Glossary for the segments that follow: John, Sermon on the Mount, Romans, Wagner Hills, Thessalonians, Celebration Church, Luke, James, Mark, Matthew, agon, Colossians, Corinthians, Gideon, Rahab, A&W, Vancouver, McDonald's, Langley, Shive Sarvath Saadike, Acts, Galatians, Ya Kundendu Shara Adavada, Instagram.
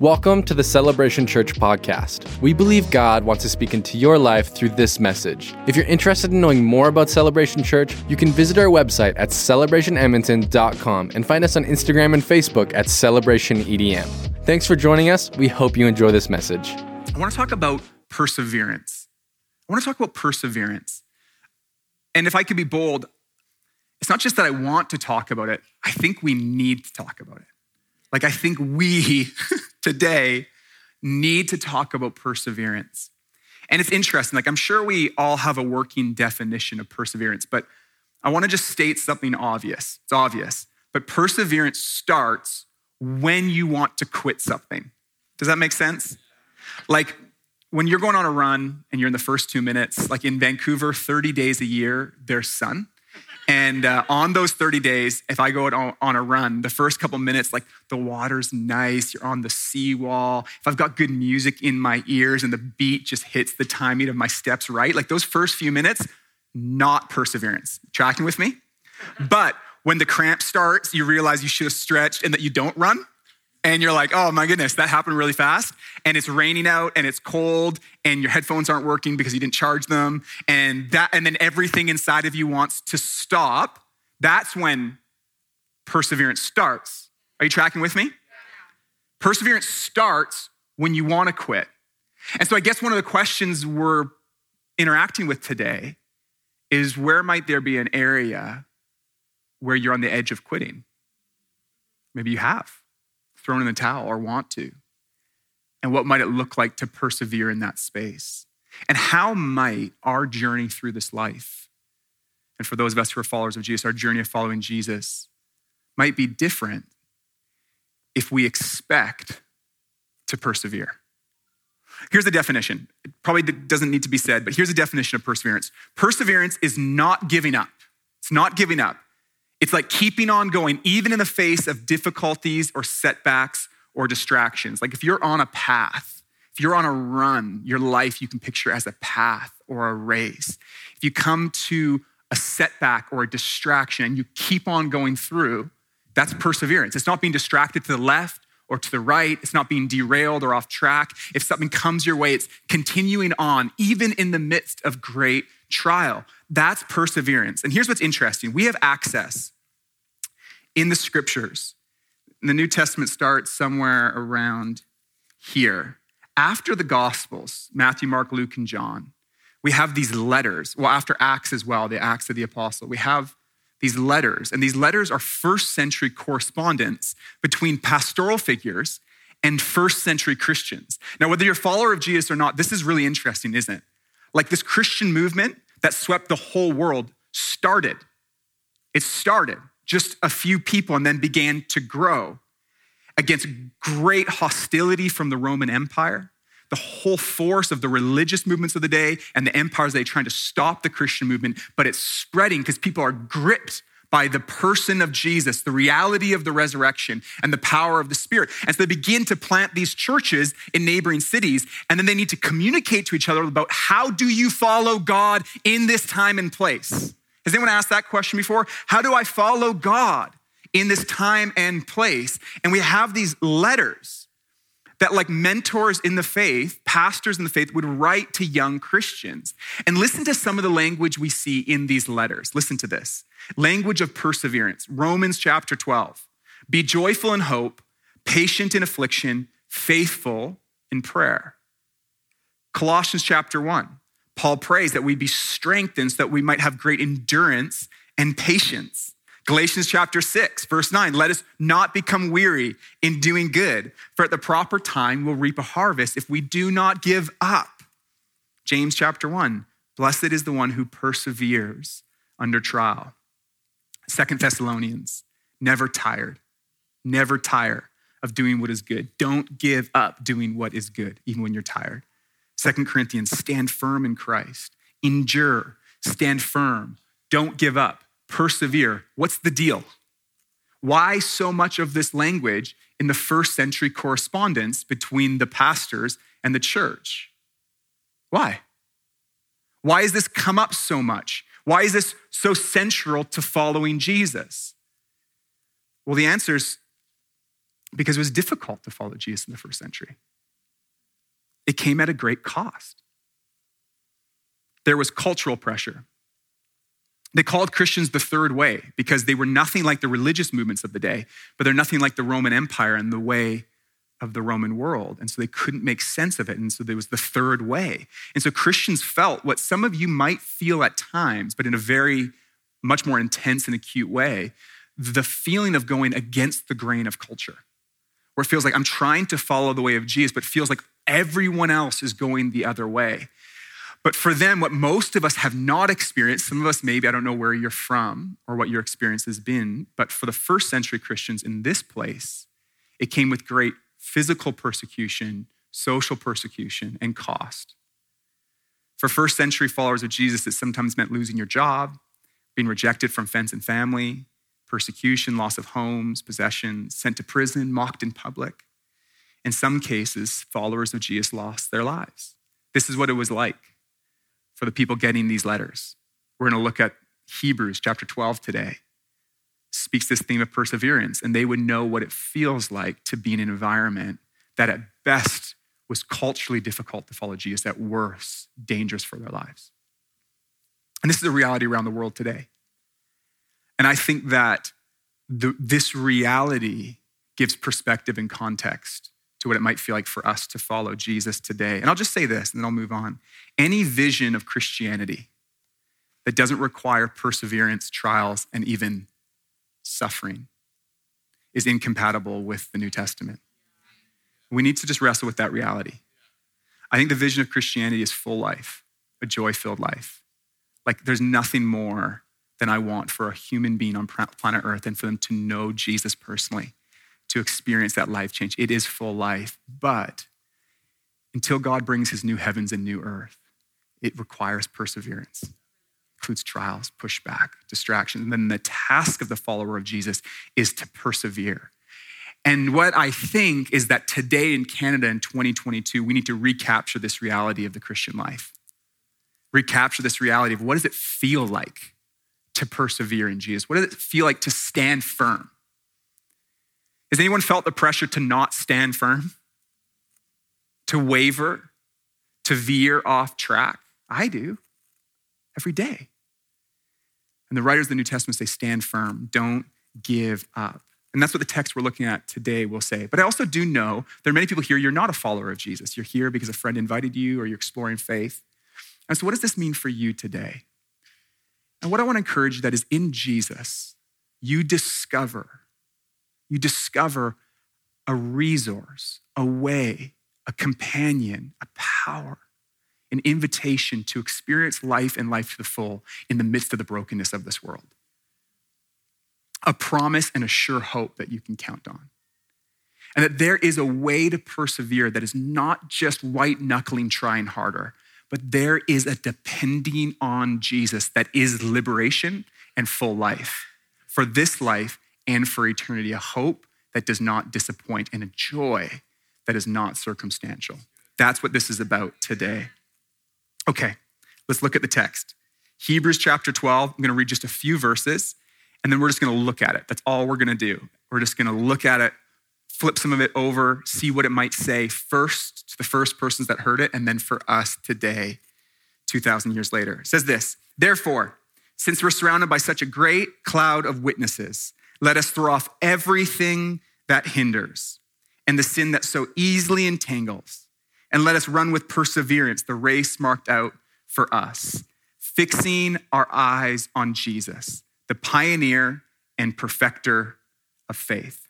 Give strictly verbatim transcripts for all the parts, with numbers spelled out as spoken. Welcome to the Celebration Church podcast. We believe God wants to speak into your life through this message. If you're interested in knowing more about Celebration Church, you can visit our website at celebration edmonton dot com and find us on Instagram and Facebook at celebration e d m. Thanks for joining us. We hope you enjoy this message. I want to talk about perseverance. I want to talk about perseverance. And if I could be bold, it's not just that I want to talk about it. I think we need to talk about it. Like I think we... today, need to talk about perseverance. And it's interesting, like I'm sure we all have a working definition of perseverance, but I wanna just state something obvious, it's obvious, but perseverance starts when you want to quit something. Does that make sense? Like when you're going on a run and you're in the first two minutes, like in Vancouver, thirty days a year, there's sun. And uh, on those thirty days, if I go out on a run, the first couple minutes, like the water's nice, you're on the seawall. If I've got good music in my ears and the beat just hits the timing of my steps right, like those first few minutes, not perseverance. Tracking with me? But when the cramp starts, you realize you should have stretched and that you don't run. And you're like, oh my goodness, that happened really fast. And it's raining out and it's cold and your headphones aren't working because you didn't charge them. And that, and then everything inside of you wants to stop. That's when perseverance starts. Are you tracking with me? Yeah. Perseverance starts when you want to quit. And so I guess one of the questions we're interacting with today is where might there be an area where you're on the edge of quitting? Maybe you have thrown in the towel or want to? And what might it look like to persevere in that space? And how might our journey through this life, and for those of us who are followers of Jesus, our journey of following Jesus might be different if we expect to persevere. Here's the definition. It probably doesn't need to be said, but here's the definition of perseverance. Perseverance is not giving up. It's not giving up. It's like keeping on going, even in the face of difficulties or setbacks or distractions. Like if you're on a path, if you're on a run, your life you can picture as a path or a race. If you come to a setback or a distraction and you keep on going through, that's perseverance. It's not being distracted to the left or to the right. It's not being derailed or off track. If something comes your way, it's continuing on, even in the midst of great trial. That's perseverance. And here's what's interesting. We have access in the scriptures. The New Testament starts somewhere around here. After the Gospels, Matthew, Mark, Luke, and John, we have these letters. Well, after Acts as well, the Acts of the Apostle, we have these letters. And these letters are first century correspondence between pastoral figures and first century Christians. Now, whether you're a follower of Jesus or not, this is really interesting, isn't it? Like this Christian movement that swept the whole world started. It started. Just a few people and then began to grow against great hostility from the Roman Empire, the whole force of the religious movements of the day and the empires they trying to stop the Christian movement, but it's spreading because people are gripped by the person of Jesus, the reality of the resurrection and the power of the Spirit. And so they begin to plant these churches in neighboring cities, and then they need to communicate to each other about how do you follow God in this time and place? Has anyone asked that question before? How do I follow God in this time and place? And we have these letters that like mentors in the faith, pastors in the faith would write to young Christians. And listen to some of the language we see in these letters. Listen to this. Language of perseverance. Romans chapter twelve. Be joyful in hope, patient in affliction, faithful in prayer. Colossians chapter one. Paul prays that we be strengthened so that we might have great endurance and patience. Galatians chapter six, verse nine, let us not become weary in doing good, for at the proper time we'll reap a harvest if we do not give up. James chapter one, blessed is the one who perseveres under trial. Second Thessalonians, never tired, never tire of doing what is good. Don't give up doing what is good, even when you're tired. Second Corinthians, stand firm in Christ, endure, stand firm, don't give up. Persevere. What's the deal? Why so much of this language in the first century correspondence between the pastors and the church? Why? Why has this come up so much? Why is this so central to following Jesus? Well, the answer is because it was difficult to follow Jesus in the first century. It came at a great cost. There was cultural pressure. They called Christians the third way because they were nothing like the religious movements of the day, but they're nothing like the Roman Empire and the way of the Roman world. And so they couldn't make sense of it. And so there was the third way. And so Christians felt what some of you might feel at times, but in a very much more intense and acute way, the feeling of going against the grain of culture, where it feels like I'm trying to follow the way of Jesus, but feels like everyone else is going the other way. But for them, what most of us have not experienced, some of us maybe, I don't know where you're from or what your experience has been, but for the first century Christians in this place, it came with great physical persecution, social persecution, and cost. For first century followers of Jesus, it sometimes meant losing your job, being rejected from friends and family, persecution, loss of homes, possessions, sent to prison, mocked in public. In some cases, followers of Jesus lost their lives. This is what it was like for the people getting these letters. We're gonna look at Hebrews chapter twelve today. Speaks this theme of perseverance, and they would know what it feels like to be in an environment that at best was culturally difficult to follow Jesus, at worst, dangerous for their lives. And this is a reality around the world today. And I think that the, this reality gives perspective and context to what it might feel like for us to follow Jesus today. And I'll just say this, and then I'll move on. Any vision of Christianity that doesn't require perseverance, trials, and even suffering is incompatible with the New Testament. We need to just wrestle with that reality. I think the vision of Christianity is full life, a joy-filled life. Like there's nothing more than I want for a human being on planet Earth than for them to know Jesus personally, to experience that life change. It is full life, but until God brings his new heavens and new earth, it requires perseverance. It includes trials, pushback, distractions. And then the task of the follower of Jesus is to persevere. And what I think is that today in Canada in twenty twenty-two, we need to recapture this reality of the Christian life. Recapture this reality of what does it feel like to persevere in Jesus? What does it feel like to stand firm? Has anyone felt the pressure to not stand firm? To waver? To veer off track? I do, every day. And the writers of the New Testament say, stand firm, don't give up. And that's what the text we're looking at today will say. But I also do know there are many people here, you're not a follower of Jesus. You're here because a friend invited you or you're exploring faith. And so what does this mean for you today? And what I want to encourage you that is in Jesus, you discover You discover a resource, a way, a companion, a power, an invitation to experience life and life to the full in the midst of the brokenness of this world. A promise and a sure hope that you can count on. And that there is a way to persevere that is not just white-knuckling trying harder, but there is a depending on Jesus that is liberation and full life. For this life, and for eternity, a hope that does not disappoint and a joy that is not circumstantial. That's what this is about today. Okay, let's look at the text. Hebrews chapter twelve, I'm gonna read just a few verses and then we're just gonna look at it. That's all we're gonna do. We're just gonna look at it, flip some of it over, see what it might say first to the first persons that heard it and then for us today, two thousand years later. It says this, therefore, since we're surrounded by such a great cloud of witnesses, let us throw off everything that hinders and the sin that so easily entangles. And let us run with perseverance the race marked out for us, fixing our eyes on Jesus, the pioneer and perfecter of faith.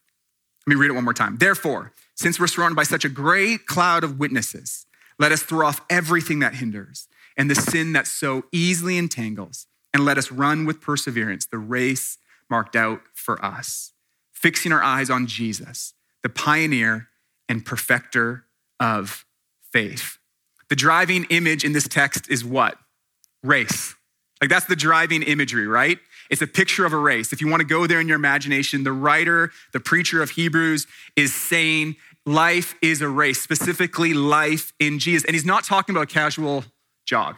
Let me read it one more time. Therefore, since we're surrounded by such a great cloud of witnesses, let us throw off everything that hinders and the sin that so easily entangles. And let us run with perseverance the race marked out for us, fixing our eyes on Jesus, the pioneer and perfecter of faith. The driving image in this text is what? Race. Like that's the driving imagery, right? It's a picture of a race. If you want to go there in your imagination, the writer, the preacher of Hebrews is saying life is a race, specifically life in Jesus. And he's not talking about a casual jog.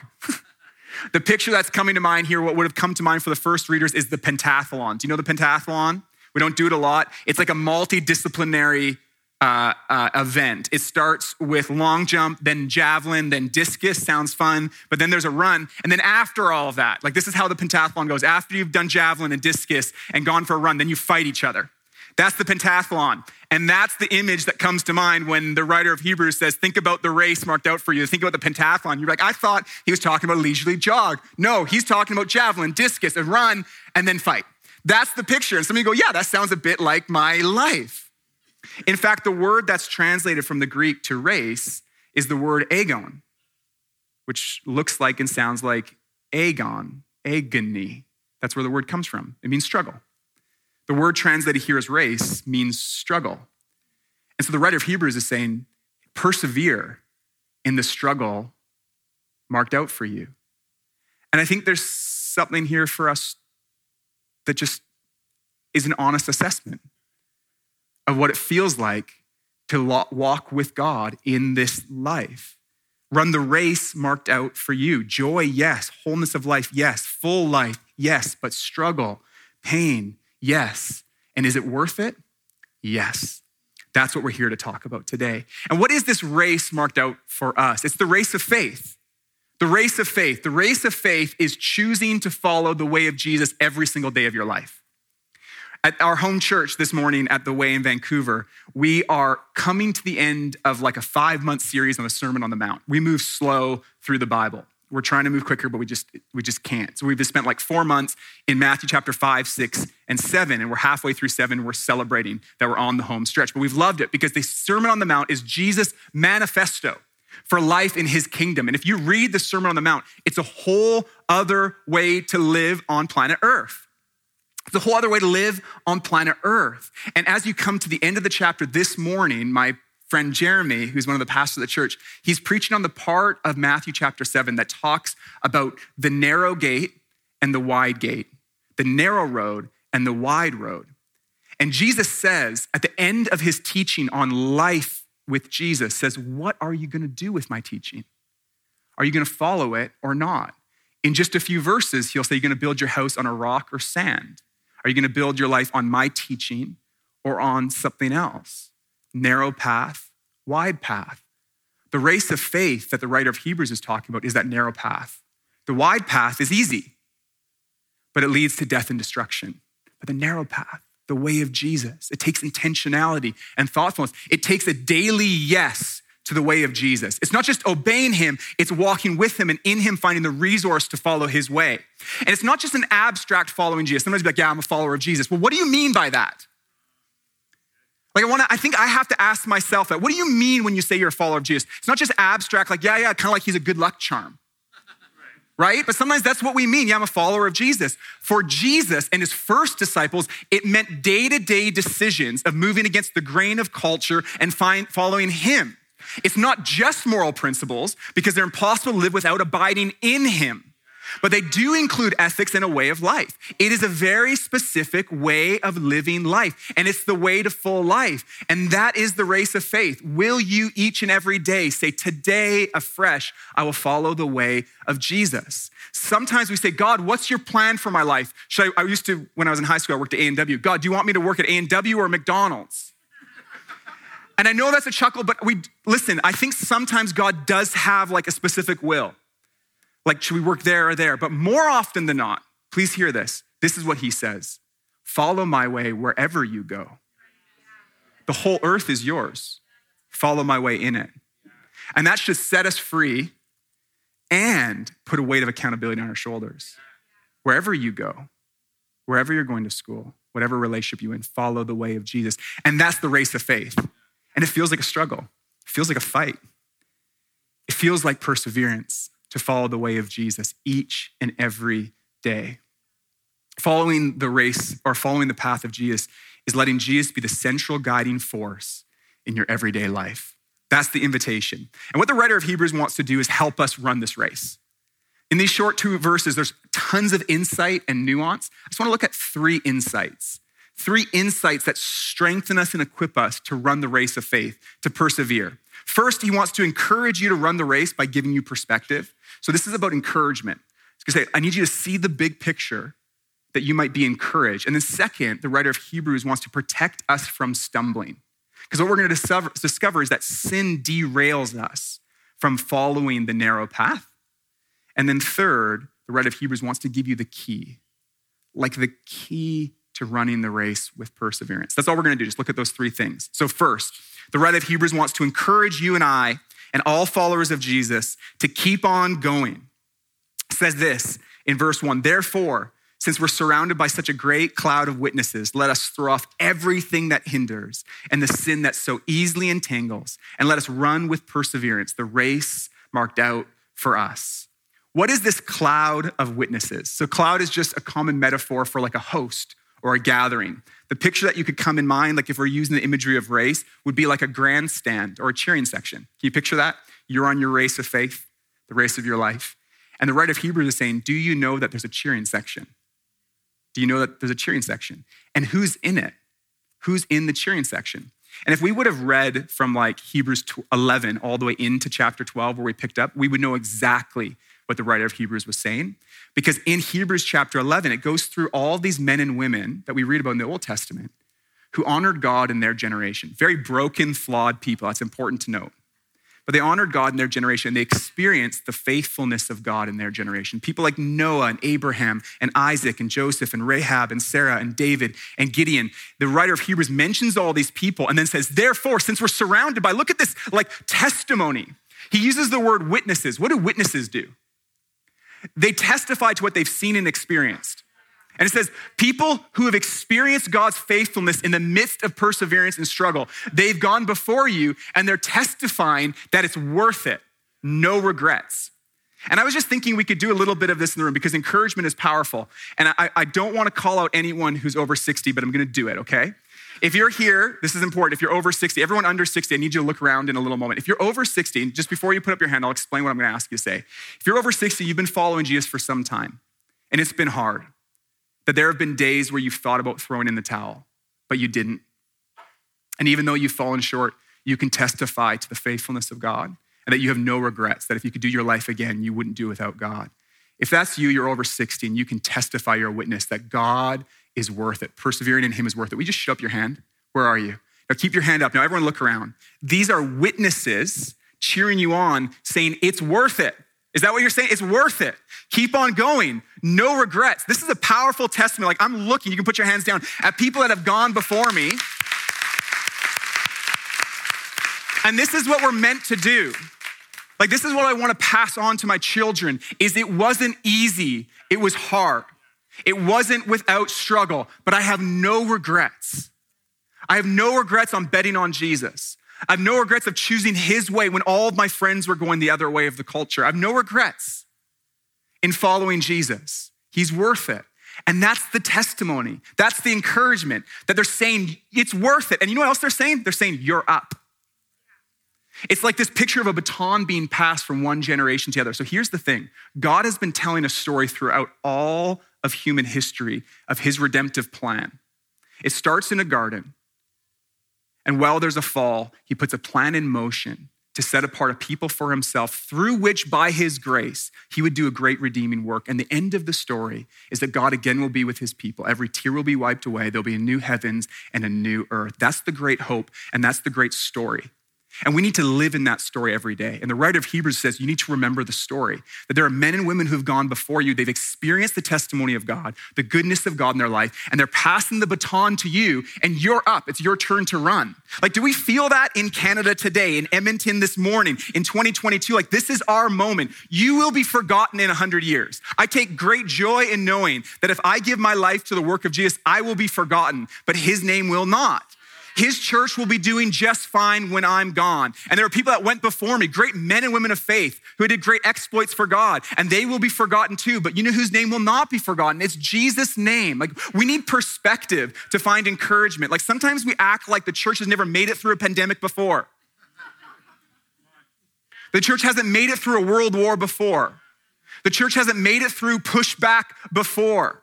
The picture that's coming to mind here, what would have come to mind for the first readers is the pentathlon. Do you know the pentathlon? We don't do it a lot. It's like a multidisciplinary uh, uh, event. It starts with long jump, then javelin, then discus. Sounds fun. But then there's a run. And then after all of that, like this is how the pentathlon goes. After you've done javelin and discus and gone for a run, then you fight each other. That's the pentathlon. And that's the image that comes to mind when the writer of Hebrews says, think about the race marked out for you. Think about the pentathlon. You're like, I thought he was talking about a leisurely jog. No, he's talking about javelin, discus, and run, and then fight. That's the picture. And some of you go, yeah, that sounds a bit like my life. In fact, the word that's translated from the Greek to race is the word agon, which looks like and sounds like agon, agony. That's where the word comes from. It means struggle. The word translated here as race means struggle. And so the writer of Hebrews is saying, persevere in the struggle marked out for you. And I think there's something here for us that just is an honest assessment of what it feels like to walk with God in this life. Run the race marked out for you. Joy, yes. Wholeness of life, yes. Full life, yes. But struggle, pain, yes. And is it worth it? Yes. That's what we're here to talk about today. And what is this race marked out for us? It's the race of faith. The race of faith. The race of faith is choosing to follow the way of Jesus every single day of your life. At our home church this morning at the Way in Vancouver, we are coming to the end of like a five-month series on the Sermon on the Mount. We move slow through the Bible. We're trying to move quicker, but we just we just can't. So we've just spent like four months in Matthew chapter five, six, and seven, and we're halfway through seven. We're celebrating that we're on the home stretch, but we've loved it because the Sermon on the Mount is Jesus' manifesto for life in his kingdom. And if you read the Sermon on the Mount, it's a whole other way to live on planet Earth. It's a whole other way to live on planet Earth. And as you come to the end of the chapter this morning, my friend Jeremy, who's one of the pastors of the church, he's preaching on the part of Matthew chapter seven that talks about the narrow gate and the wide gate, the narrow road and the wide road. And Jesus says at the end of his teaching on life with Jesus, says, what are you gonna do with my teaching? Are you gonna follow it or not? In just a few verses, he'll say, you're gonna build your house on a rock or sand. Are you gonna build your life on my teaching or on something else? Narrow path, wide path. The race of faith that the writer of Hebrews is talking about is that narrow path. The wide path is easy, but it leads to death and destruction. But the narrow path, the way of Jesus, it takes intentionality and thoughtfulness. It takes a daily yes to the way of Jesus. It's not just obeying him, it's walking with him and in him finding the resource to follow his way. And it's not just an abstract following Jesus. Somebody's like, yeah, I'm a follower of Jesus. Well, what do you mean by that? Like I want to, I think I have to ask myself that. What do you mean when you say you're a follower of Jesus? It's not just abstract, like, yeah, yeah, kind of like he's a good luck charm, right? But sometimes that's what we mean. Yeah, I'm a follower of Jesus. For Jesus and his first disciples, it meant day-to-day decisions of moving against the grain of culture and find, following him. It's not just moral principles because they're impossible to live without abiding in him. But they do include ethics and a way of life. It is a very specific way of living life, and it's the way to full life. And that is the race of faith. Will you each and every day say, today afresh, I will follow the way of Jesus? Sometimes we say, God, what's your plan for my life? Should I, I used to, when I was in high school, I worked at A and W. God, do you want me to work at A and W or McDonald's? And I know that's a chuckle, but we listen, I think sometimes God does have like a specific will. Like, should we work there or there? But more often than not, please hear this. This is what he says. Follow my way wherever you go. The whole earth is yours. Follow my way in it. And that should set us free and put a weight of accountability on our shoulders. Wherever you go, wherever you're going to school, whatever relationship you're in, follow the way of Jesus. And that's the race of faith. And it feels like a struggle. It feels like a fight. It feels like perseverance to follow the way of Jesus each and every day. Following the race or following the path of Jesus is letting Jesus be the central guiding force in your everyday life. That's the invitation. And what the writer of Hebrews wants to do is help us run this race. In these short two verses, there's tons of insight and nuance. I just want to look at three insights. Three insights that strengthen us and equip us to run the race of faith, to persevere. First, he wants to encourage you to run the race by giving you perspective. So this is about encouragement. It's gonna say, I need you to see the big picture, that you might be encouraged. And then second, the writer of Hebrews wants to protect us from stumbling. Because what we're going to discover is that sin derails us from following the narrow path. And then third, the writer of Hebrews wants to give you the key, like the key to running the race with perseverance. That's all we're going to do. Just look at those three things. So first, the writer of Hebrews wants to encourage you and I and all followers of Jesus to keep on going. It says this in verse one, therefore, since we're surrounded by such a great cloud of witnesses, let us throw off everything that hinders and the sin that so easily entangles, and let us run with perseverance the race marked out for us. What is this cloud of witnesses? So cloud is just a common metaphor for like a host or a gathering. The picture that you could come in mind, like if we're using the imagery of race, would be like a grandstand or a cheering section. Can you picture that? You're on your race of faith, the race of your life. And the writer of Hebrews is saying, do you know that there's a cheering section? Do you know that there's a cheering section? And who's in it? Who's in the cheering section? And if we would have read from like Hebrews eleven all the way into chapter twelve where we picked up, we would know exactly what the writer of Hebrews was saying. Because in Hebrews chapter eleven, it goes through all these men and women that we read about in the Old Testament who honored God in their generation. Very broken, flawed people. That's important to note. But they honored God in their generation. They experienced the faithfulness of God in their generation. People like Noah and Abraham and Isaac and Joseph and Rahab and Sarah and David and Gideon. The writer of Hebrews mentions all these people and then says, therefore, since we're surrounded by, look at this, like testimony. He uses the word witnesses. What do witnesses do? They testify to what they've seen and experienced. And it says, people who have experienced God's faithfulness in the midst of perseverance and struggle, they've gone before you and they're testifying that it's worth it. No regrets. And I was just thinking we could do a little bit of this in the room because encouragement is powerful. And I, I don't want to call out anyone who's over sixty, but I'm going to do it, okay? If you're here, this is important. If you're over sixty, everyone under sixty, I need you to look around in a little moment. If you're over sixty, and just before you put up your hand, I'll explain what I'm going to ask you to say. If you're over sixty, you've been following Jesus for some time and it's been hard. That there have been days where you've thought about throwing in the towel, but you didn't. And even though you've fallen short, you can testify to the faithfulness of God and that you have no regrets, that if you could do your life again, you wouldn't do without God. If that's you, you're over sixty and you can testify, you're a witness that God is worth it. Persevering in him is worth it. We just shoot up your hand. Where are you? Now keep your hand up. Now everyone look around. These are witnesses cheering you on saying it's worth it. Is that what you're saying? It's worth it. Keep on going. No regrets. This is a powerful testimony. Like I'm looking, you can put your hands down at people that have gone before me. And this is what we're meant to do. Like this is what I want to pass on to my children is it wasn't easy. It was hard. It wasn't without struggle, but I have no regrets. I have no regrets on betting on Jesus. I have no regrets of choosing his way when all of my friends were going the other way of the culture. I have no regrets in following Jesus. He's worth it. And that's the testimony. That's the encouragement that they're saying it's worth it. And you know what else they're saying? They're saying you're up. It's like this picture of a baton being passed from one generation to the other. So here's the thing. God has been telling a story throughout all of human history of his redemptive plan. It starts in a garden. And while there's a fall, he puts a plan in motion to set apart a people for himself through which by his grace, he would do a great redeeming work. And the end of the story is that God again will be with his people. Every tear will be wiped away. There'll be a new heavens and a new earth. That's the great hope. And that's the great story. And we need to live in that story every day. And the writer of Hebrews says, you need to remember the story, that there are men and women who've gone before you. They've experienced the testimony of God, the goodness of God in their life, and they're passing the baton to you and you're up. It's your turn to run. Like, do we feel that in Canada today, in Edmonton this morning, in twenty twenty-two? Like, this is our moment. You will be forgotten in one hundred years. I take great joy in knowing that if I give my life to the work of Jesus, I will be forgotten, but his name will not. His church will be doing just fine when I'm gone. And there are people that went before me, great men and women of faith who did great exploits for God, and they will be forgotten too. But you know whose name will not be forgotten? It's Jesus' name. Like, we need perspective to find encouragement. Like, sometimes we act like the church has never made it through a pandemic before. The church hasn't made it through a world war before. The church hasn't made it through pushback before.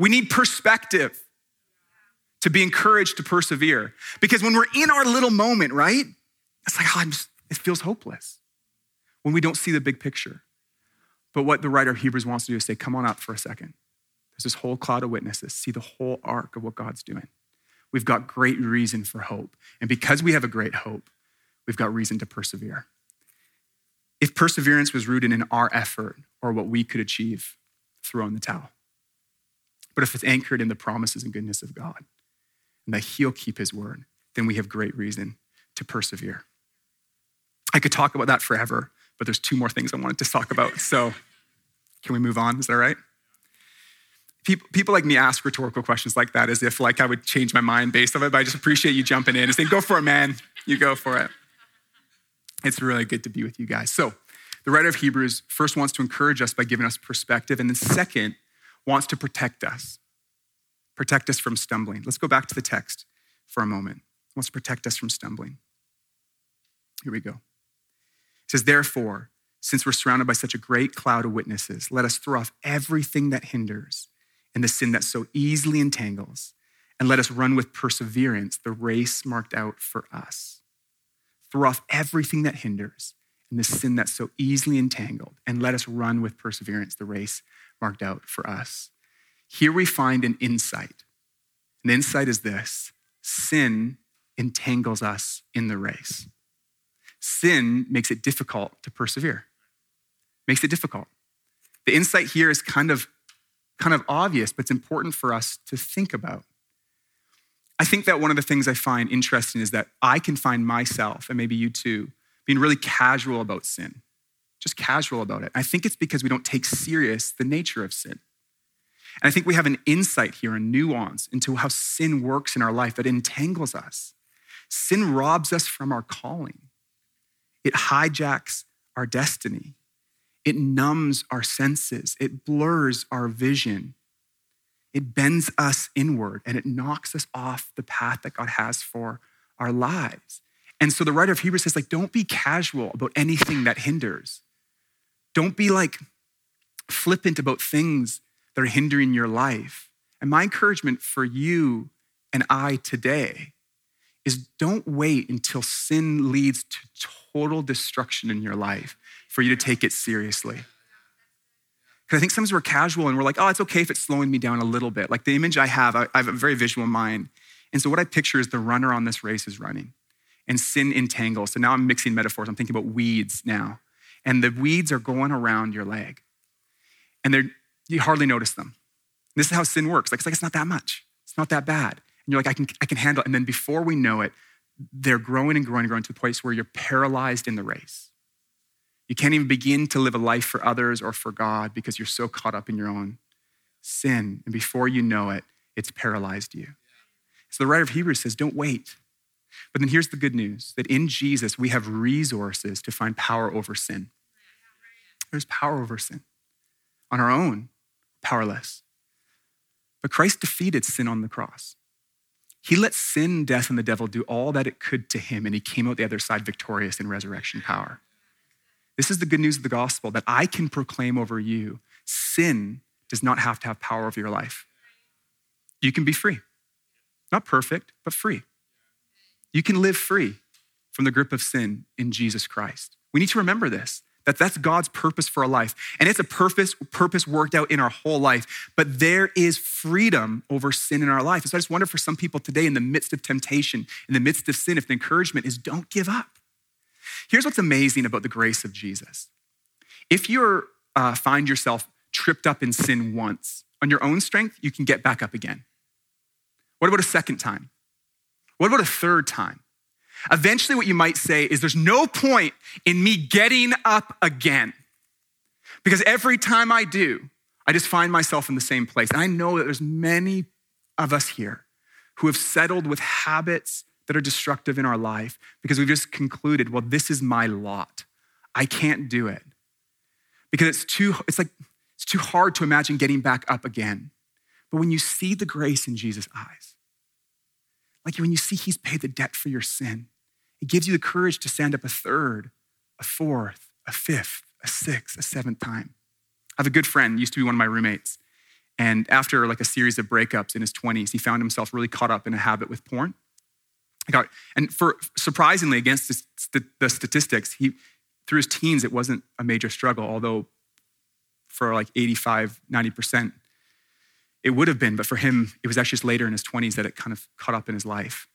We need perspective to be encouraged to persevere. Because when we're in our little moment, right? It's like, oh, I'm just, it feels hopeless when we don't see the big picture. But what the writer of Hebrews wants to do is say, come on up for a second. There's this whole cloud of witnesses. See the whole arc of what God's doing. We've got great reason for hope. And because we have a great hope, we've got reason to persevere. If perseverance was rooted in our effort or what we could achieve, throw in the towel. But if it's anchored in the promises and goodness of God and that he'll keep his word, then we have great reason to persevere. I could talk about that forever, but there's two more things I wanted to talk about. So can we move on? Is that all right? People, people like me ask rhetorical questions like that as if like I would change my mind based on it, but I just appreciate you jumping in and saying, go for it, man. You go for it. It's really good to be with you guys. So the writer of Hebrews first wants to encourage us by giving us perspective, and then second, wants to protect us, protect us from stumbling. Let's go back to the text for a moment. He wants to protect us from stumbling. Here we go. It says, therefore, since we're surrounded by such a great cloud of witnesses, let us throw off everything that hinders and the sin that so easily entangles, and let us run with perseverance the race marked out for us. Throw off everything that hinders and the sin that's so easily entangled, and let us run with perseverance the race marked out for us. Here we find an insight. An insight is this: sin entangles us in the race. Sin makes it difficult to persevere. Makes it difficult. The insight here is kind of, kind of obvious, but it's important for us to think about. I think that one of the things I find interesting is that I can find myself, and maybe you too, being really casual about sin, just casual about it. I think it's because we don't take serious the nature of sin. And I think we have an insight here, a nuance into how sin works in our life that entangles us. Sin robs us from our calling. It hijacks our destiny. It numbs our senses. It blurs our vision. It bends us inward, and it knocks us off the path that God has for our lives. And so the writer of Hebrews says, like, don't be casual about anything that hinders. Don't be like flippant about things that are hindering your life. And my encouragement for you and I today is don't wait until sin leads to total destruction in your life for you to take it seriously. Because I think sometimes we're casual and we're like, oh, it's okay if it's slowing me down a little bit. Like the image I have, I have a very visual mind. And so what I picture is the runner on this race is running. And sin entangles. So now I'm mixing metaphors. I'm thinking about weeds now. And the weeds are going around your leg. And they're you hardly notice them. And this is how sin works. Like it's like, it's not that much. It's not that bad. And you're like, I can, I can handle it. And then before we know it, they're growing and growing and growing to the place where you're paralyzed in the race. You can't even begin to live a life for others or for God because you're so caught up in your own sin. And before you know it, it's paralyzed you. So the writer of Hebrews says, don't wait. But then here's the good news, that in Jesus, we have resources to find power over sin. There's power over sin. On our own, powerless. But Christ defeated sin on the cross. He let sin, death, and the devil do all that it could to him, and he came out the other side victorious in resurrection power. This is the good news of the gospel, that I can proclaim over you, sin does not have to have power over your life. You can be free. Not perfect, but free. You can live free from the grip of sin in Jesus Christ. We need to remember this, that that's God's purpose for our life. And it's a purpose, purpose worked out in our whole life, but there is freedom over sin in our life. And so I just wonder for some people today in the midst of temptation, in the midst of sin, if the encouragement is don't give up. Here's what's amazing about the grace of Jesus. If you uh, find yourself tripped up in sin once, on your own strength, you can get back up again. What about a second time? What about a third time? Eventually what you might say is there's no point in me getting up again, because every time I do, I just find myself in the same place. And I know that there's many of us here who have settled with habits that are destructive in our life because we've just concluded, well, this is my lot. I can't do it because it's too, it's like, it's too hard to imagine getting back up again. But when you see the grace in Jesus' eyes, like when you see he's paid the debt for your sin, it gives you the courage to stand up a third, a fourth, a fifth, a sixth, a seventh time. I have a good friend, used to be one of my roommates. And after like a series of breakups in his twenties, he found himself really caught up in a habit with porn. And for surprisingly, against the statistics, he through his teens, it wasn't a major struggle, although for like eighty-five, ninety percent. It would have been, but for him, it was actually just later in his twenties that it kind of caught up in his life.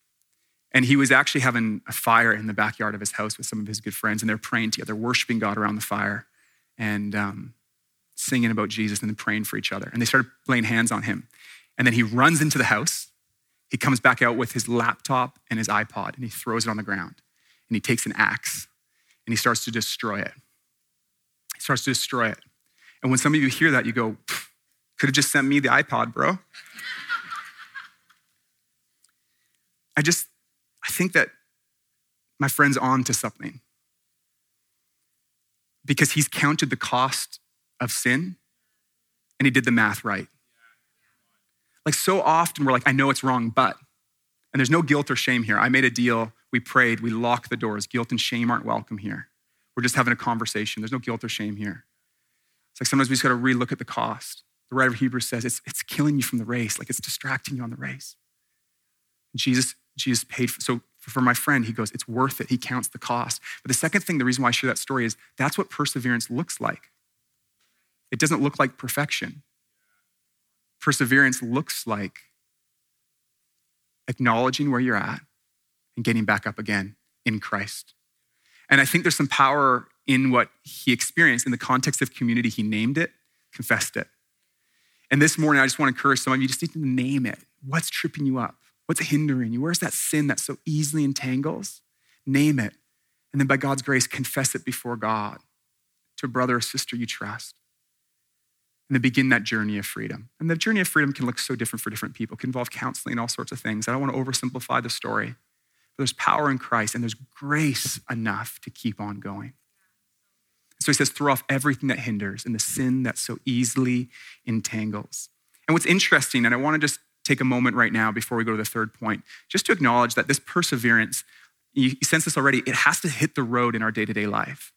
And he was actually having a fire in the backyard of his house with some of his good friends, and they're praying together, worshiping God around the fire and um, singing about Jesus and then praying for each other. And they started laying hands on him. And then he runs into the house. He comes back out with his laptop and his iPod, and he throws it on the ground. And he takes an axe and he starts to destroy it. He starts to destroy it. And when some of you hear that, you go, could have just sent me the iPod, bro. I just, I think that my friend's on to something, because he's counted the cost of sin and he did the math right. Like, so often we're like, I know it's wrong, but, and there's no guilt or shame here. I made a deal. We prayed, we locked the doors. Guilt and shame aren't welcome here. We're just having a conversation. There's no guilt or shame here. It's like sometimes we just gotta relook at the cost. The writer of Hebrews says it's it's killing you from the race. Like, it's distracting you on the race. Jesus, Jesus paid for, so for my friend, he goes, it's worth it. He counts the cost. But the second thing, the reason why I share that story is that's what perseverance looks like. It doesn't look like perfection. Perseverance looks like acknowledging where you're at and getting back up again in Christ. And I think there's some power in what he experienced in the context of community. He named it, confessed it. And this morning, I just want to encourage some of you, just need to name it. What's tripping you up? What's hindering you? Where's that sin that so easily entangles? Name it. And then by God's grace, confess it before God to a brother or sister you trust. And then begin that journey of freedom. And the journey of freedom can look so different for different people. It can involve counseling and all sorts of things. I don't want to oversimplify the story. But there's power in Christ, and there's grace enough to keep on going. So he says, throw off everything that hinders and the sin that so easily entangles. And what's interesting, and I want to just take a moment right now before we go to the third point, just to acknowledge that this perseverance, you sense this already, it has to hit the road in our day-to-day life.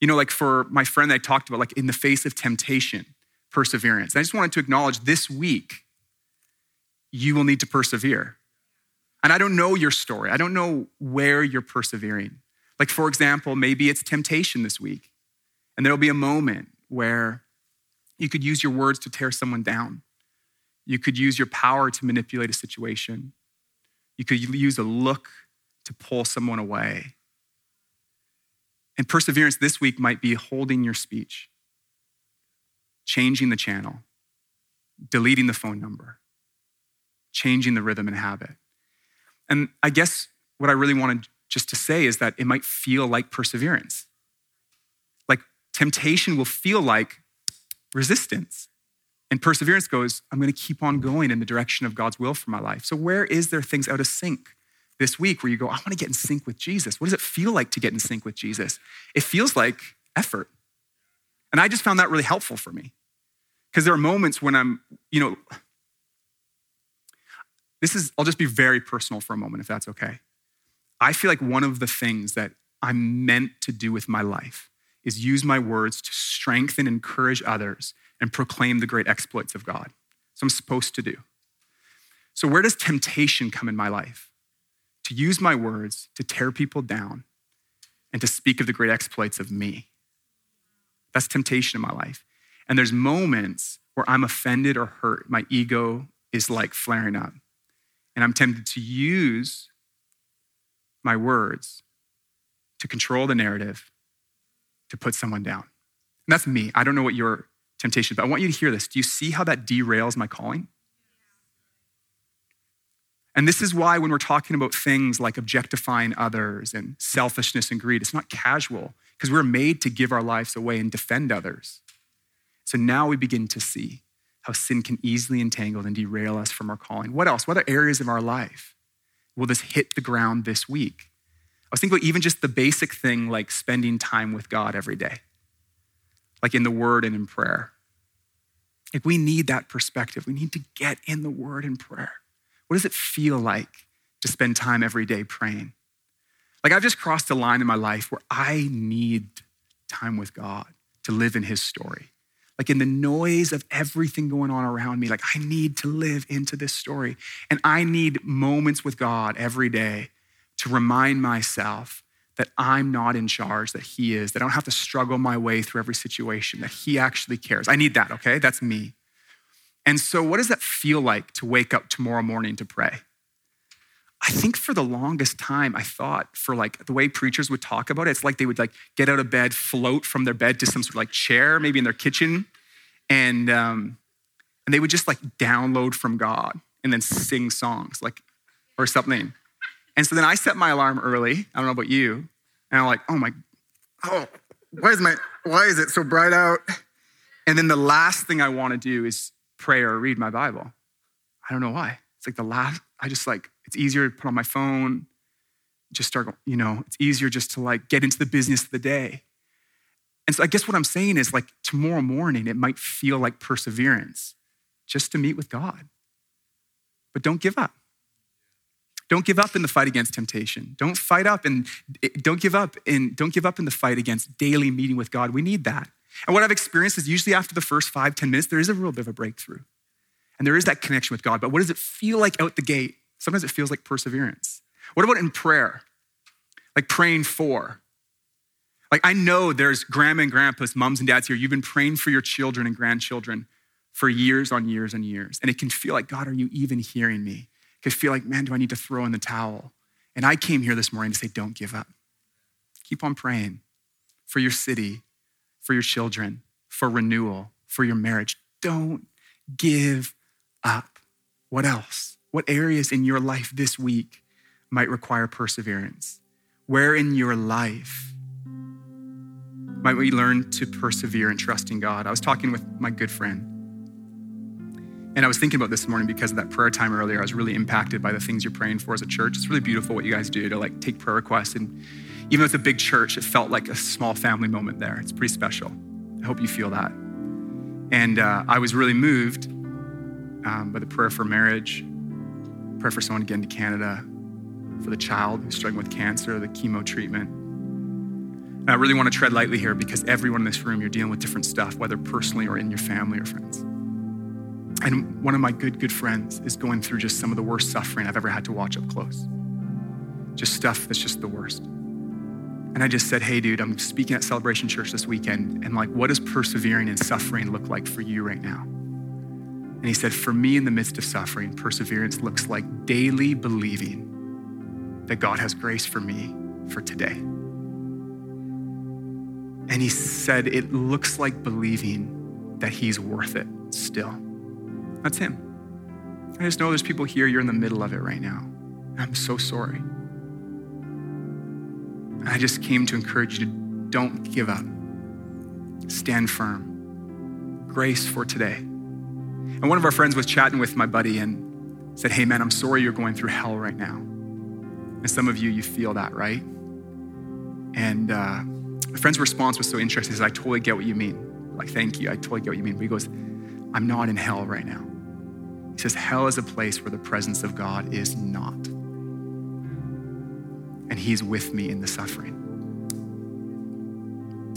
You know, like for my friend that I talked about, like in the face of temptation, perseverance. And I just wanted to acknowledge this week, you will need to persevere. And I don't know your story. I don't know where you're persevering. Like, for example, maybe it's temptation this week. And there'll be a moment where you could use your words to tear someone down. You could use your power to manipulate a situation. You could use a look to pull someone away. And perseverance this week might be holding your speech, changing the channel, deleting the phone number, changing the rhythm and habit. And I guess what I really want to just to say is that it might feel like perseverance. Like, temptation will feel like resistance. And perseverance goes, I'm gonna keep on going in the direction of God's will for my life. So where is there things out of sync this week where you go, I wanna get in sync with Jesus? What does it feel like to get in sync with Jesus? It feels like effort. And I just found that really helpful for me. Because there are moments when I'm, you know, this is, I'll just be very personal for a moment, if that's okay. I feel like one of the things that I'm meant to do with my life is use my words to strengthen and encourage others and proclaim the great exploits of God. So I'm supposed to do. So where does temptation come in my life? To use my words to tear people down and to speak of the great exploits of me. That's temptation in my life. And there's moments where I'm offended or hurt. My ego is like flaring up. And I'm tempted to use my words to control the narrative, to put someone down. And that's me. I don't know what your temptation, but I want you to hear this. Do you see how that derails my calling? And this is why when we're talking about things like objectifying others and selfishness and greed, it's not casual, because we're made to give our lives away and defend others. So now we begin to see how sin can easily entangle and derail us from our calling. What else? What other areas of our life will this hit the ground this week? I was thinking about even just the basic thing like spending time with God every day, like in the word and in prayer. Like, we need that perspective. We need to get in the word and prayer. What does it feel like to spend time every day praying? Like, I've just crossed a line in my life where I need time with God to live in his story. Like, in the noise of everything going on around me, like, I need to live into this story. And I need moments with God every day to remind myself that I'm not in charge, that he is, that I don't have to struggle my way through every situation, that he actually cares. I need that, okay? That's me. And so what does that feel like to wake up tomorrow morning to pray? I think for the longest time, I thought for like the way preachers would talk about it, it's like they would like get out of bed, float from their bed to some sort of like chair, maybe in their kitchen. And, um, and they would just like download from God and then sing songs like, or something. And so then I set my alarm early. I don't know about you. And I'm like, oh my, oh, why is my, why is it so bright out? And then the last thing I want to do is pray or read my Bible. I don't know why. It's like the last, I just like, it's easier to put on my phone, just start, you know, it's easier just to like get into the business of the day. And so I guess what I'm saying is like tomorrow morning, it might feel like perseverance just to meet with God. But don't give up. Don't give up in the fight against temptation. Don't fight up and don't give up and don't give up in the fight against daily meeting with God. We need that. And what I've experienced is usually after the first five, ten minutes, there is a real bit of a breakthrough. And there is that connection with God. But what does it feel like out the gate? Sometimes it feels like perseverance. What about in prayer? Like praying for. Like I know there's grandma and grandpas, moms and dads here. You've been praying for your children and grandchildren for years on years on years. And it can feel like, God, are you even hearing me? It can feel like, man, do I need to throw in the towel? And I came here this morning to say, don't give up. Keep on praying for your city, for your children, for renewal, for your marriage. Don't give up. What else? What areas in your life this week might require perseverance? Where in your life might we learn to persevere and trust in God? I was talking with my good friend, and I was thinking about this morning because of that prayer time earlier. I was really impacted by the things you're praying for as a church. It's really beautiful what you guys do to like take prayer requests. And even though it's a big church, it felt like a small family moment there. It's pretty special. I hope you feel that. And uh, I was really moved um, by the prayer for marriage, prayer for someone getting to Canada, for the child who's struggling with cancer, the chemo treatment. And I really want to tread lightly here because everyone in this room, you're dealing with different stuff, whether personally or in your family or friends. And one of my good, good friends is going through just some of the worst suffering I've ever had to watch up close. Just stuff that's just the worst. And I just said, hey, dude, I'm speaking at Celebration Church this weekend. And like, what does persevering in suffering look like for you right now? And he said, for me in the midst of suffering, perseverance looks like daily believing that God has grace for me for today. And he said, it looks like believing that he's worth it still. That's him. I just know there's people here, you're in the middle of it right now. I'm so sorry. And I just came to encourage you to don't give up. Stand firm. Grace for today. And one of our friends was chatting with my buddy and said, hey man, I'm sorry you're going through hell right now. And some of you, you feel that, right? And uh, my friend's response was so interesting. He said, I totally get what you mean. Like, thank you, I totally get what you mean. But he goes, I'm not in hell right now. He says, hell is a place where the presence of God is not. And he's with me in the suffering.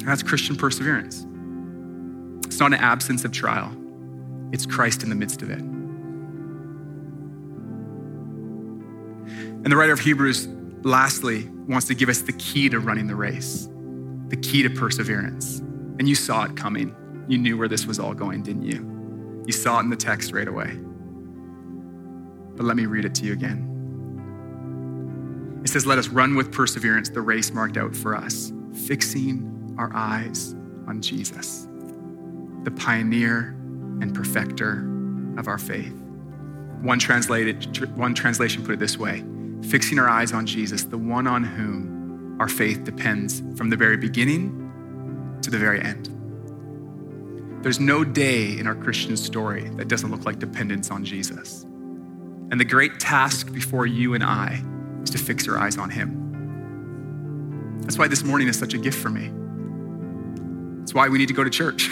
And that's Christian perseverance. It's not an absence of trial. It's Christ in the midst of it. And the writer of Hebrews, lastly, wants to give us the key to running the race, the key to perseverance. And you saw it coming. You knew where this was all going, didn't you? You saw it in the text right away. But let me read it to you again. It says, let us run with perseverance the race marked out for us, fixing our eyes on Jesus, the pioneer and perfecter of our faith. One, translated, one translation put it this way, fixing our eyes on Jesus, the one on whom our faith depends from the very beginning to the very end. There's no day in our Christian story that doesn't look like dependence on Jesus. And the great task before you and I is to fix our eyes on him. That's why this morning is such a gift for me. That's why we need to go to church.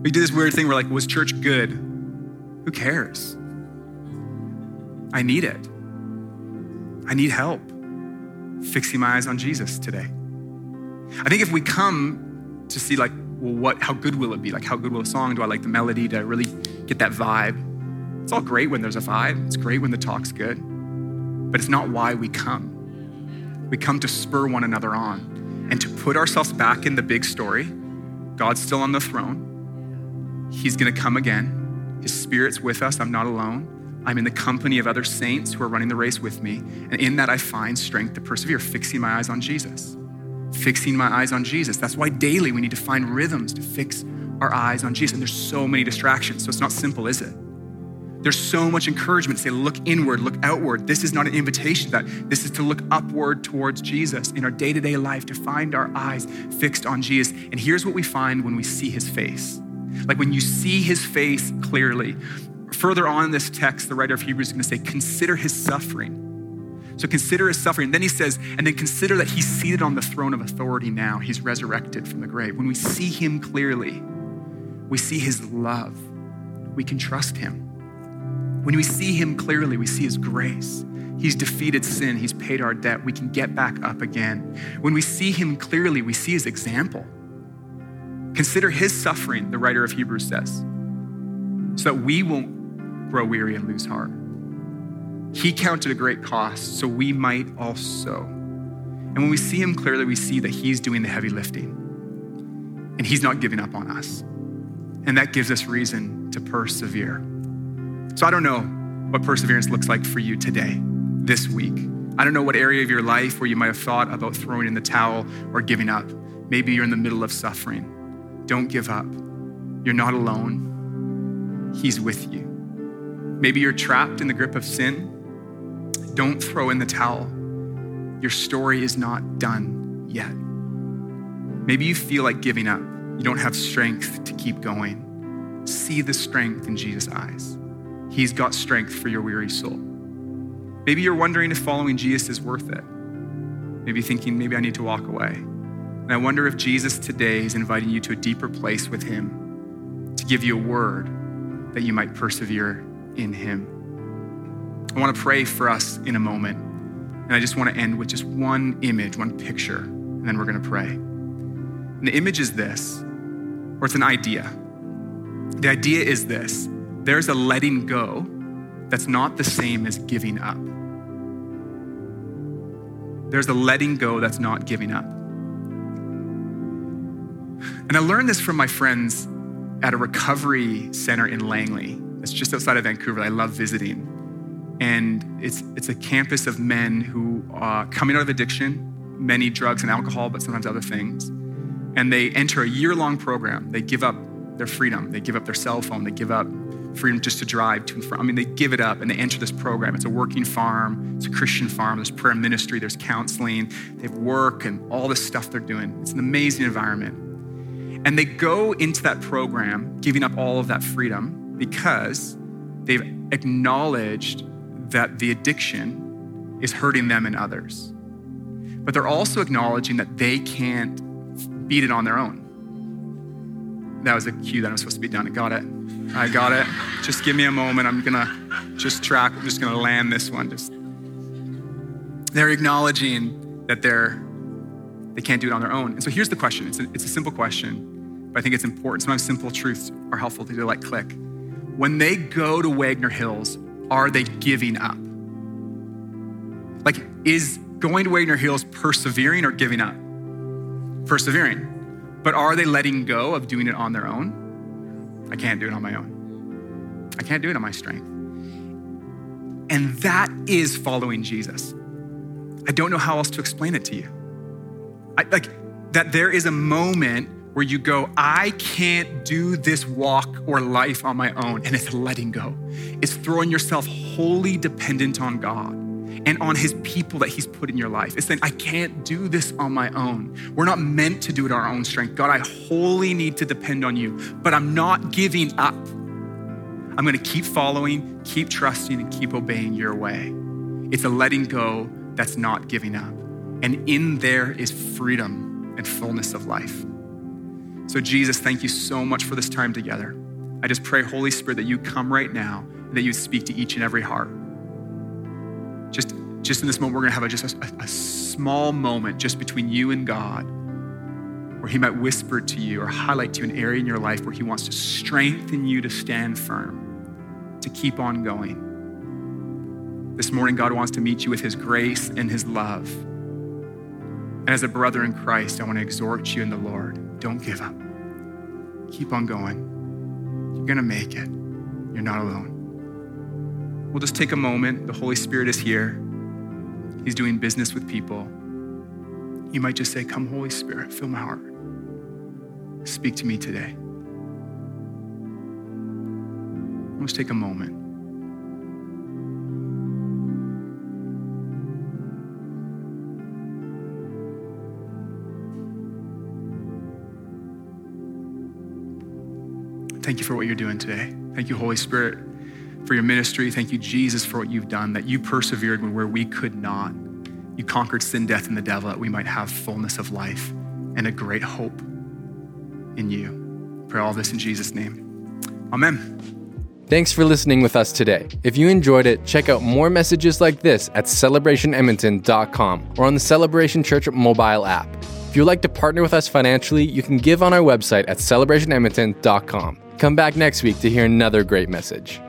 We do this weird thing, we're like, was church good? Who cares? I need it. I need help fixing my eyes on Jesus today. I think if we come to see like, well, what, how good will it be? Like, how good will a song? Do I like the melody? Do I really get that vibe? It's all great when there's a vibe. It's great when the talk's good, but it's not why we come. We come to spur one another on and to put ourselves back in the big story. God's still on the throne. He's gonna come again. His Spirit's with us. I'm not alone. I'm in the company of other saints who are running the race with me. And in that, I find strength to persevere, fixing my eyes on Jesus. Fixing my eyes on Jesus. That's why daily we need to find rhythms to fix our eyes on Jesus. And there's so many distractions, so it's not simple, is it? There's so much encouragement to say, look inward, look outward. This is not an invitation to that. This is to look upward towards Jesus in our day-to-day life, to find our eyes fixed on Jesus. And here's what we find when we see his face. Like when you see his face clearly, further on in this text, the writer of Hebrews is gonna say, consider his suffering. So consider his suffering. Then he says, and then consider that he's seated on the throne of authority now. He's resurrected from the grave. When we see him clearly, we see his love. We can trust him. When we see him clearly, we see his grace. He's defeated sin. He's paid our debt. We can get back up again. When we see him clearly, we see his example. Consider his suffering, the writer of Hebrews says, so that we won't grow weary and lose heart. He counted a great cost, so we might also. And when we see him clearly, we see that he's doing the heavy lifting and he's not giving up on us. And that gives us reason to persevere. So I don't know what perseverance looks like for you today, this week. I don't know what area of your life where you might've thought about throwing in the towel or giving up. Maybe you're in the middle of suffering. Don't give up. You're not alone. He's with you. Maybe you're trapped in the grip of sin. Don't throw in the towel. Your story is not done yet. Maybe you feel like giving up. You don't have strength to keep going. See the strength in Jesus' eyes. He's got strength for your weary soul. Maybe you're wondering if following Jesus is worth it. Maybe thinking, maybe I need to walk away. And I wonder if Jesus today is inviting you to a deeper place with him, to give you a word that you might persevere in him. I wanna pray for us in a moment. And I just wanna end with just one image, one picture, and then we're gonna pray. And the image is this, or it's an idea. The idea is this, there's a letting go that's not the same as giving up. There's a letting go that's not giving up. And I learned this from my friends at a recovery center in Langley. It's just outside of Vancouver. I love visiting. And it's it's a campus of men who are coming out of addiction, many drugs and alcohol, but sometimes other things. And they enter a year-long program. They give up their freedom. They give up their cell phone. They give up freedom just to drive to and from. I mean, they give it up and they enter this program. It's a working farm. It's a Christian farm. There's prayer ministry. There's counseling. They have work and all this stuff they're doing. It's an amazing environment. And they go into that program, giving up all of that freedom because they've acknowledged that the addiction is hurting them and others. But they're also acknowledging that they can't beat it on their own. That was a cue that I'm supposed to be done. I got it. I got it. Just give me a moment. I'm gonna just track. I'm just gonna land this one. Just they're acknowledging that they're they can't do it on their own. And so here's the question. It's a, it's a simple question, but I think it's important. Sometimes simple truths are helpful to do, like click. When they go to Wagner Hills, are they giving up? Like, is going to Wagner Hills persevering or giving up? Persevering. But are they letting go of doing it on their own? I can't do it on my own. I can't do it on my strength. And that is following Jesus. I don't know how else to explain it to you. I, like, that there is a moment where you go, I can't do this walk or life on my own. And it's letting go. It's throwing yourself wholly dependent on God and on his people that he's put in your life. It's saying, I can't do this on my own. We're not meant to do it our own strength. God, I wholly need to depend on you, but I'm not giving up. I'm gonna keep following, keep trusting, and keep obeying your way. It's a letting go that's not giving up. And in there is freedom and fullness of life. So Jesus, thank you so much for this time together. I just pray, Holy Spirit, that you come right now, that you speak to each and every heart. Just, just in this moment, we're gonna have a, just a, a small moment just between you and God, where he might whisper to you or highlight to you an area in your life where he wants to strengthen you to stand firm, to keep on going. This morning, God wants to meet you with his grace and his love. And as a brother in Christ, I wanna exhort you in the Lord. Don't give up. Keep on going. You're gonna make it. You're You're not alone. We'll just take a moment. The Holy Spirit is here. He's doing business with people. You might just say, come Holy Spirit, fill my heart. Speak to me today. Let's take a moment. Thank you for what you're doing today. Thank you, Holy Spirit, for your ministry. Thank you, Jesus, for what you've done, that you persevered when where we could not. You conquered sin, death, and the devil, that we might have fullness of life and a great hope in you. Pray all this in Jesus' name. Amen. Thanks for listening with us today. If you enjoyed it, check out more messages like this at celebration edmonton dot com or on the Celebration Church mobile app. If you'd like to partner with us financially, you can give on our website at celebration edmonton dot com. Come back next week to hear another great message.